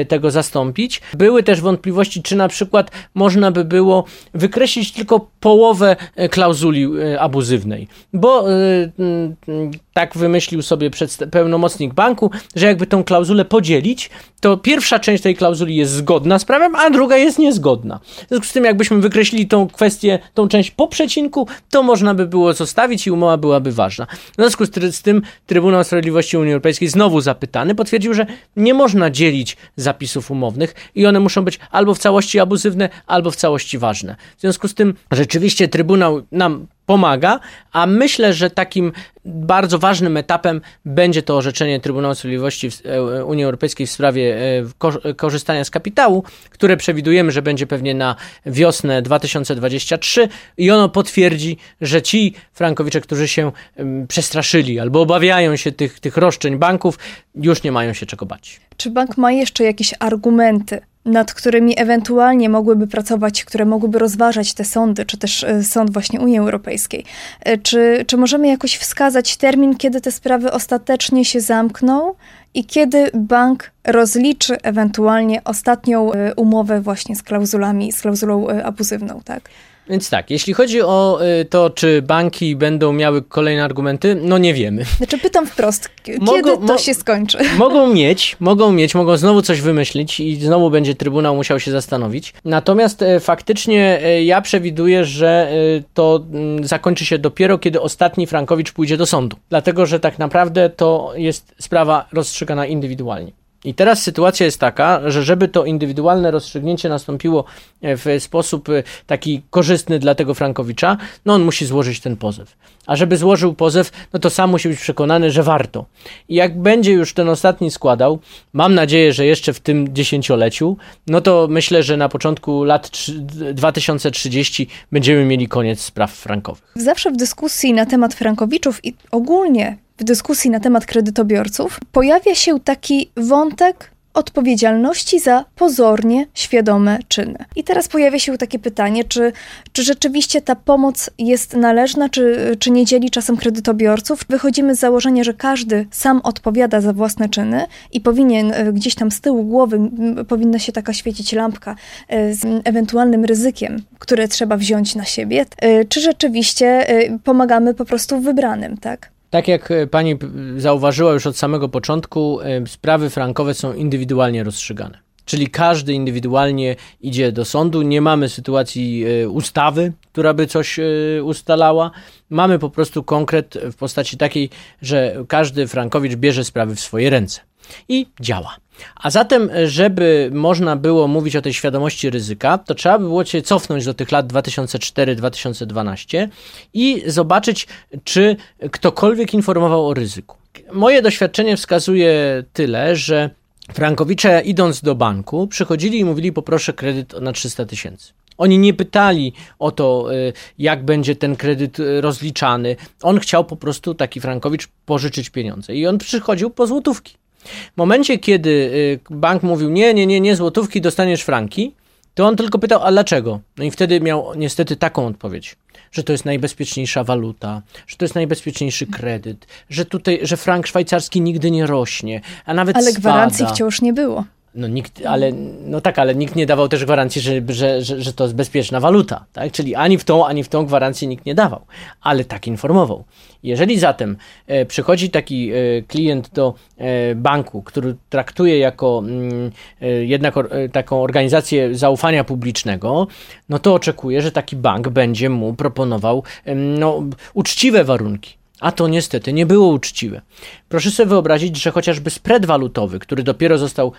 tego zastąpić. Były też wątpliwości, czy na przykład można by było wykreślić tylko połowę klauzuli abuzywnej, bo tak wymyślił sobie pełnomocnik banku, że jakby tą klauzulę podzielić, to pierwsza część tej klauzuli jest zgodna z prawem, a druga jest niezgodna. W związku z tym, jakbyśmy wykreślili tą kwestię, tą część po przecinku, to można by było zostawić i umowa byłaby ważna. W związku z tym Trybunał Sprawiedliwości Unii Europejskiej, znowu zapytany, potwierdził, że nie można dzielić zapisów umownych i one muszą być albo w całości abuzywne, albo w całości ważne. W związku z tym rzeczywiście Trybunał nam pomaga, a myślę, że takim bardzo ważnym etapem będzie to orzeczenie Trybunału Sprawiedliwości Unii Europejskiej w sprawie korzystania z kapitału, które przewidujemy, że będzie pewnie na wiosnę dwa tysiące dwudziestego trzeciego i ono potwierdzi, że ci frankowicze, którzy się przestraszyli albo obawiają się tych, tych roszczeń banków, już nie mają się czego bać. Czy bank ma jeszcze jakieś argumenty, nad którymi ewentualnie mogłyby pracować, które mogłyby rozważać te sądy, czy też sąd właśnie Unii Europejskiej? Czy, czy możemy jakoś wskazać termin, kiedy te sprawy ostatecznie się zamkną i kiedy bank rozliczy ewentualnie ostatnią umowę właśnie z klauzulami, z klauzulą abuzywną, tak? Więc tak, jeśli chodzi o to, czy banki będą miały kolejne argumenty, no nie wiemy. Znaczy pytam wprost, kiedy mogą, to mo- się skończy? Mogą mieć, mogą mieć, mogą znowu coś wymyślić i znowu będzie Trybunał musiał się zastanowić. Natomiast e, faktycznie e, ja przewiduję, że e, to m, zakończy się dopiero, kiedy ostatni frankowicz pójdzie do sądu. Dlatego, że tak naprawdę to jest sprawa rozstrzygana indywidualnie. I teraz sytuacja jest taka, że żeby to indywidualne rozstrzygnięcie nastąpiło w sposób taki korzystny dla tego frankowicza, no on musi złożyć ten pozew. A żeby złożył pozew, no to sam musi być przekonany, że warto. I jak będzie już ten ostatni składał, mam nadzieję, że jeszcze w tym dziesięcioleciu, no to myślę, że na początku lat dwa tysiące trzydziestego będziemy mieli koniec spraw frankowych. Zawsze w dyskusji na temat frankowiczów i ogólnie w dyskusji na temat kredytobiorców pojawia się taki wątek odpowiedzialności za pozornie świadome czyny. I teraz pojawia się takie pytanie, czy, czy rzeczywiście ta pomoc jest należna, czy, czy nie dzieli czasem kredytobiorców. Wychodzimy z założenia, że każdy sam odpowiada za własne czyny i powinien gdzieś tam z tyłu głowy powinna się taka świecić lampka z ewentualnym ryzykiem, które trzeba wziąć na siebie. Czy rzeczywiście pomagamy po prostu wybranym, tak? Tak jak pani zauważyła już od samego początku, sprawy frankowe są indywidualnie rozstrzygane. Czyli każdy indywidualnie idzie do sądu, nie mamy sytuacji ustawy, która by coś ustalała. Mamy po prostu konkret w postaci takiej, że każdy frankowicz bierze sprawy w swoje ręce i działa. A zatem, żeby można było mówić o tej świadomości ryzyka, to trzeba by było się cofnąć do tych lat dwa tysiące czwarty do dwa tysiące dwunastego i zobaczyć, czy ktokolwiek informował o ryzyku. Moje doświadczenie wskazuje tyle, że frankowicze, idąc do banku, przychodzili i mówili: poproszę kredyt na trzysta tysięcy. Oni nie pytali o to, jak będzie ten kredyt rozliczany. On chciał po prostu, taki frankowicz, pożyczyć pieniądze i on przychodził po złotówki. W momencie, kiedy bank mówił: nie, nie, nie, nie złotówki, dostaniesz franki, to on tylko pytał: a dlaczego? No i wtedy miał niestety taką odpowiedź, że to jest najbezpieczniejsza waluta, że to jest najbezpieczniejszy kredyt, że tutaj, że frank szwajcarski nigdy nie rośnie, a nawet spada. Ale gwarancji wciąż nie było. No, nikt, ale, no tak, ale nikt nie dawał też gwarancji, że, że, że, że to jest bezpieczna waluta, tak? Czyli ani w tą, ani w tą gwarancję nikt nie dawał, ale tak informował. Jeżeli zatem e, przychodzi taki e, klient do e, banku, który traktuje jako e, jednak or, e, taką organizację zaufania publicznego, no to oczekuje, że taki bank będzie mu proponował e, no, uczciwe warunki. A to niestety nie było uczciwe. Proszę sobie wyobrazić, że chociażby spread walutowy, który dopiero został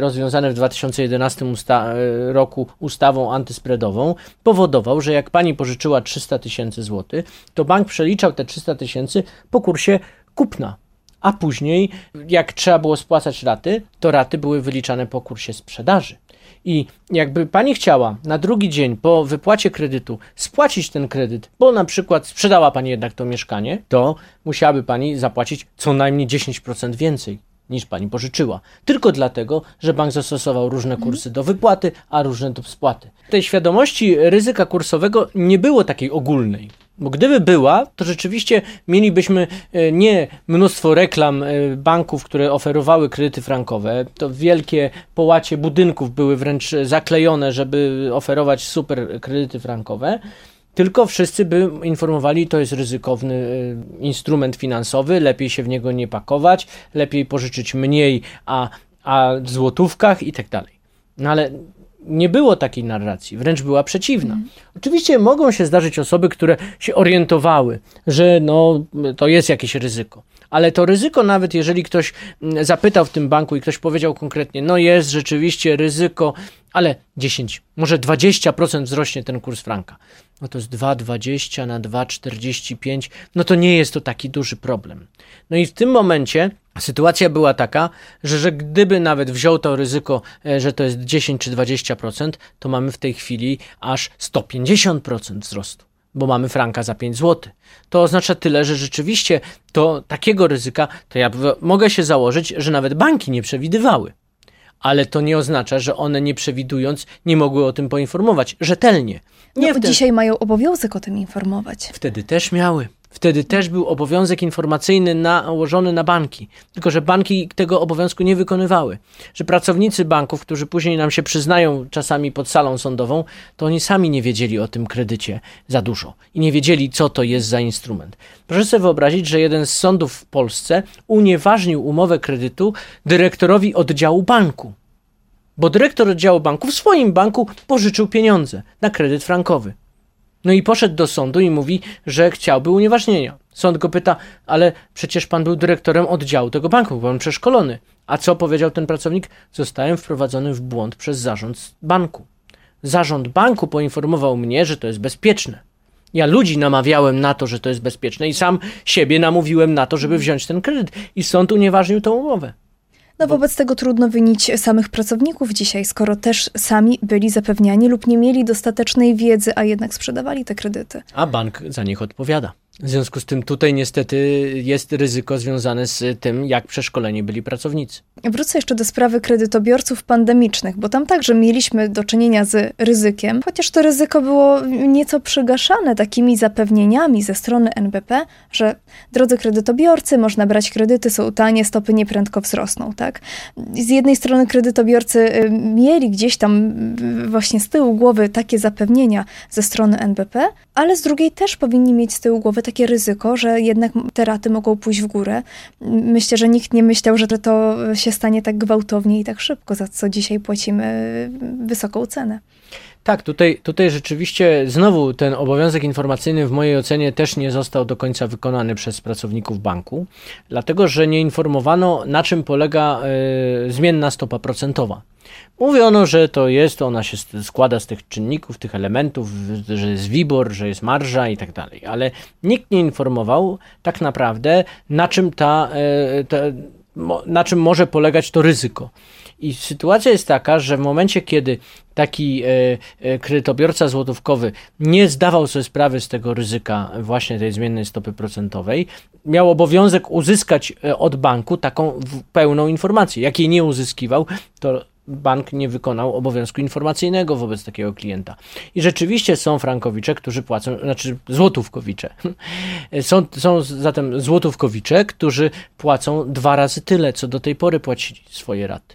rozwiązany w dwa tysiące jedenastym usta- roku ustawą antyspreadową, powodował, że jak pani pożyczyła trzysta tysięcy złotych, to bank przeliczał te trzysta tysięcy po kursie kupna. A później, jak trzeba było spłacać raty, to raty były wyliczane po kursie sprzedaży. I jakby pani chciała na drugi dzień po wypłacie kredytu spłacić ten kredyt, bo na przykład sprzedała pani jednak to mieszkanie, to musiałaby pani zapłacić co najmniej dziesięć procent więcej niż pani pożyczyła. Tylko dlatego, że bank zastosował różne kursy do wypłaty, a różne do spłaty. Tej świadomości ryzyka kursowego nie było takiej ogólnej. Bo gdyby była, to rzeczywiście mielibyśmy nie mnóstwo reklam banków, które oferowały kredyty frankowe, to wielkie połacie budynków były wręcz zaklejone, żeby oferować super kredyty frankowe, tylko wszyscy by informowali, to jest ryzykowny instrument finansowy, lepiej się w niego nie pakować, lepiej pożyczyć mniej, a, a w złotówkach i tak dalej. No ale nie było takiej narracji, wręcz była przeciwna. Mm. Oczywiście mogą się zdarzyć osoby, które się orientowały, że no, to jest jakieś ryzyko. Ale to ryzyko, nawet jeżeli ktoś zapytał w tym banku i ktoś powiedział konkretnie: no jest rzeczywiście ryzyko, ale dziesięć, może dwadzieścia procent wzrośnie ten kurs franka. No to z dwa dwadzieścia na dwa czterdzieści pięć, no to nie jest to taki duży problem. No i w tym momencie sytuacja była taka, że, że gdyby nawet wziął to ryzyko, że to jest dziesięć czy dwadzieścia procent, to mamy w tej chwili aż sto pięćdziesiąt procent wzrostu, bo mamy franka za pięć złotych. To oznacza tyle, że rzeczywiście to takiego ryzyka, to ja mogę się założyć, że nawet banki nie przewidywały. Ale to nie oznacza, że one, nie przewidując, nie mogły o tym poinformować rzetelnie. Nie no, ten... Dzisiaj mają obowiązek o tym informować. Wtedy też miały. Wtedy też był obowiązek informacyjny nałożony na banki. Tylko że banki tego obowiązku nie wykonywały. Że pracownicy banków, którzy później nam się przyznają czasami pod salą sądową, to oni sami nie wiedzieli o tym kredycie za dużo. I nie wiedzieli, co to jest za instrument. Proszę sobie wyobrazić, że jeden z sądów w Polsce unieważnił umowę kredytu dyrektorowi oddziału banku. Bo dyrektor oddziału banku w swoim banku pożyczył pieniądze na kredyt frankowy. No i poszedł do sądu i mówi, że chciałby unieważnienia. Sąd go pyta: ale przecież pan był dyrektorem oddziału tego banku, był pan przeszkolony. A co powiedział ten pracownik? Zostałem wprowadzony w błąd przez zarząd banku. Zarząd banku poinformował mnie, że to jest bezpieczne. Ja ludzi namawiałem na to, że to jest bezpieczne i sam siebie namówiłem na to, żeby wziąć ten kredyt. I sąd unieważnił tą umowę. No wobec tego trudno winić samych pracowników dzisiaj, skoro też sami byli zapewniani lub nie mieli dostatecznej wiedzy, a jednak sprzedawali te kredyty. A bank za nich odpowiada. W związku z tym tutaj niestety jest ryzyko związane z tym, jak przeszkoleni byli pracownicy. Wrócę jeszcze do sprawy kredytobiorców pandemicznych, bo tam także mieliśmy do czynienia z ryzykiem, chociaż to ryzyko było nieco przygaszane takimi zapewnieniami ze strony en be pe, że drodzy kredytobiorcy, można brać kredyty, są tanie, stopy nieprędko wzrosną, tak? Z jednej strony kredytobiorcy mieli gdzieś tam właśnie z tyłu głowy takie zapewnienia ze strony en be pe, ale z drugiej też powinni mieć z tyłu głowy takie ryzyko, że jednak te raty mogą pójść w górę. Myślę, że nikt nie myślał, że to się stanie tak gwałtownie i tak szybko, za co dzisiaj płacimy wysoką cenę. Tak, tutaj, tutaj rzeczywiście znowu ten obowiązek informacyjny w mojej ocenie też nie został do końca wykonany przez pracowników banku, dlatego że nie informowano, na czym polega y, zmienna stopa procentowa. Mówiono, że to jest, ona się składa z tych czynników, tych elementów, że jest WIBOR, że jest marża i tak dalej, ale nikt nie informował tak naprawdę, na czym ta, y, ta na czym może polegać to ryzyko. I sytuacja jest taka, że w momencie, kiedy taki kredytobiorca złotówkowy nie zdawał sobie sprawy z tego ryzyka właśnie tej zmiennej stopy procentowej, miał obowiązek uzyskać od banku taką pełną informację. Jak jej nie uzyskiwał, to bank nie wykonał obowiązku informacyjnego wobec takiego klienta. I rzeczywiście są frankowicze, którzy płacą, znaczy złotówkowicze. Są, są zatem złotówkowicze, którzy płacą dwa razy tyle, co do tej pory płacili swoje raty.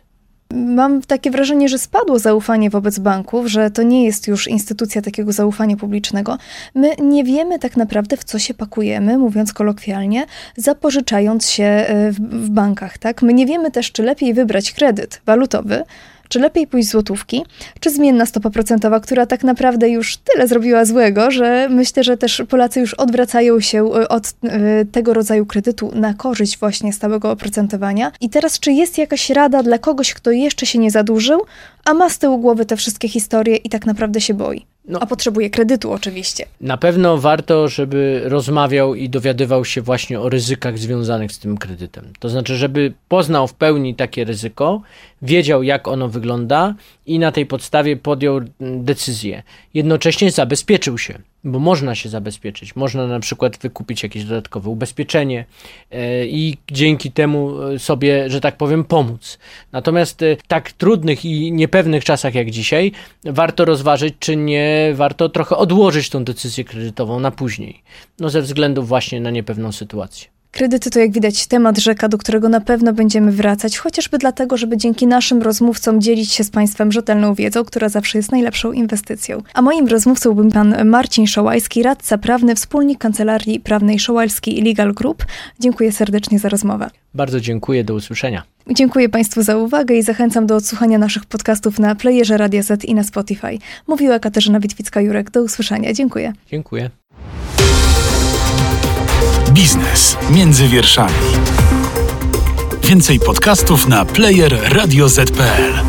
Mam takie wrażenie, że spadło zaufanie wobec banków, że to nie jest już instytucja takiego zaufania publicznego. My nie wiemy tak naprawdę, w co się pakujemy, mówiąc kolokwialnie, zapożyczając się w bankach, tak? My nie wiemy też, czy lepiej wybrać kredyt walutowy, czy lepiej pójść złotówki, czy zmienna stopa procentowa, która tak naprawdę już tyle zrobiła złego, że myślę, że też Polacy już odwracają się od tego rodzaju kredytu na korzyść właśnie stałego oprocentowania. I teraz, czy jest jakaś rada dla kogoś, kto jeszcze się nie zadłużył, a ma z tyłu głowy te wszystkie historie i tak naprawdę się boi? No, a potrzebuje kredytu oczywiście. Na pewno warto, żeby rozmawiał i dowiadywał się właśnie o ryzykach związanych z tym kredytem. To znaczy, żeby poznał w pełni takie ryzyko, wiedział, jak ono wygląda i na tej podstawie podjął decyzję. Jednocześnie zabezpieczył się, bo można się zabezpieczyć. Można na przykład wykupić jakieś dodatkowe ubezpieczenie i dzięki temu sobie, że tak powiem, pomóc. Natomiast w tak trudnych i niepewnych czasach jak dzisiaj warto rozważyć, czy nie warto trochę odłożyć tą decyzję kredytową na później. No ze względu właśnie na niepewną sytuację. Kredyty to jak widać temat rzeka, do którego na pewno będziemy wracać, chociażby dlatego, żeby dzięki naszym rozmówcom dzielić się z Państwem rzetelną wiedzą, która zawsze jest najlepszą inwestycją. A moim rozmówcą był pan Marcin Szołajski, radca prawny, wspólnik Kancelarii Prawnej Szołajski i Legal Group. Dziękuję serdecznie za rozmowę. Bardzo dziękuję, do usłyszenia. Dziękuję Państwu za uwagę i zachęcam do odsłuchania naszych podcastów na playerze Radia Z i na Spotify. Mówiła Katarzyna Witwicka-Jurek, do usłyszenia. Dziękuję. Dziękuję. Biznes między wierszami. Więcej podcastów na player radio zet kropka pe el.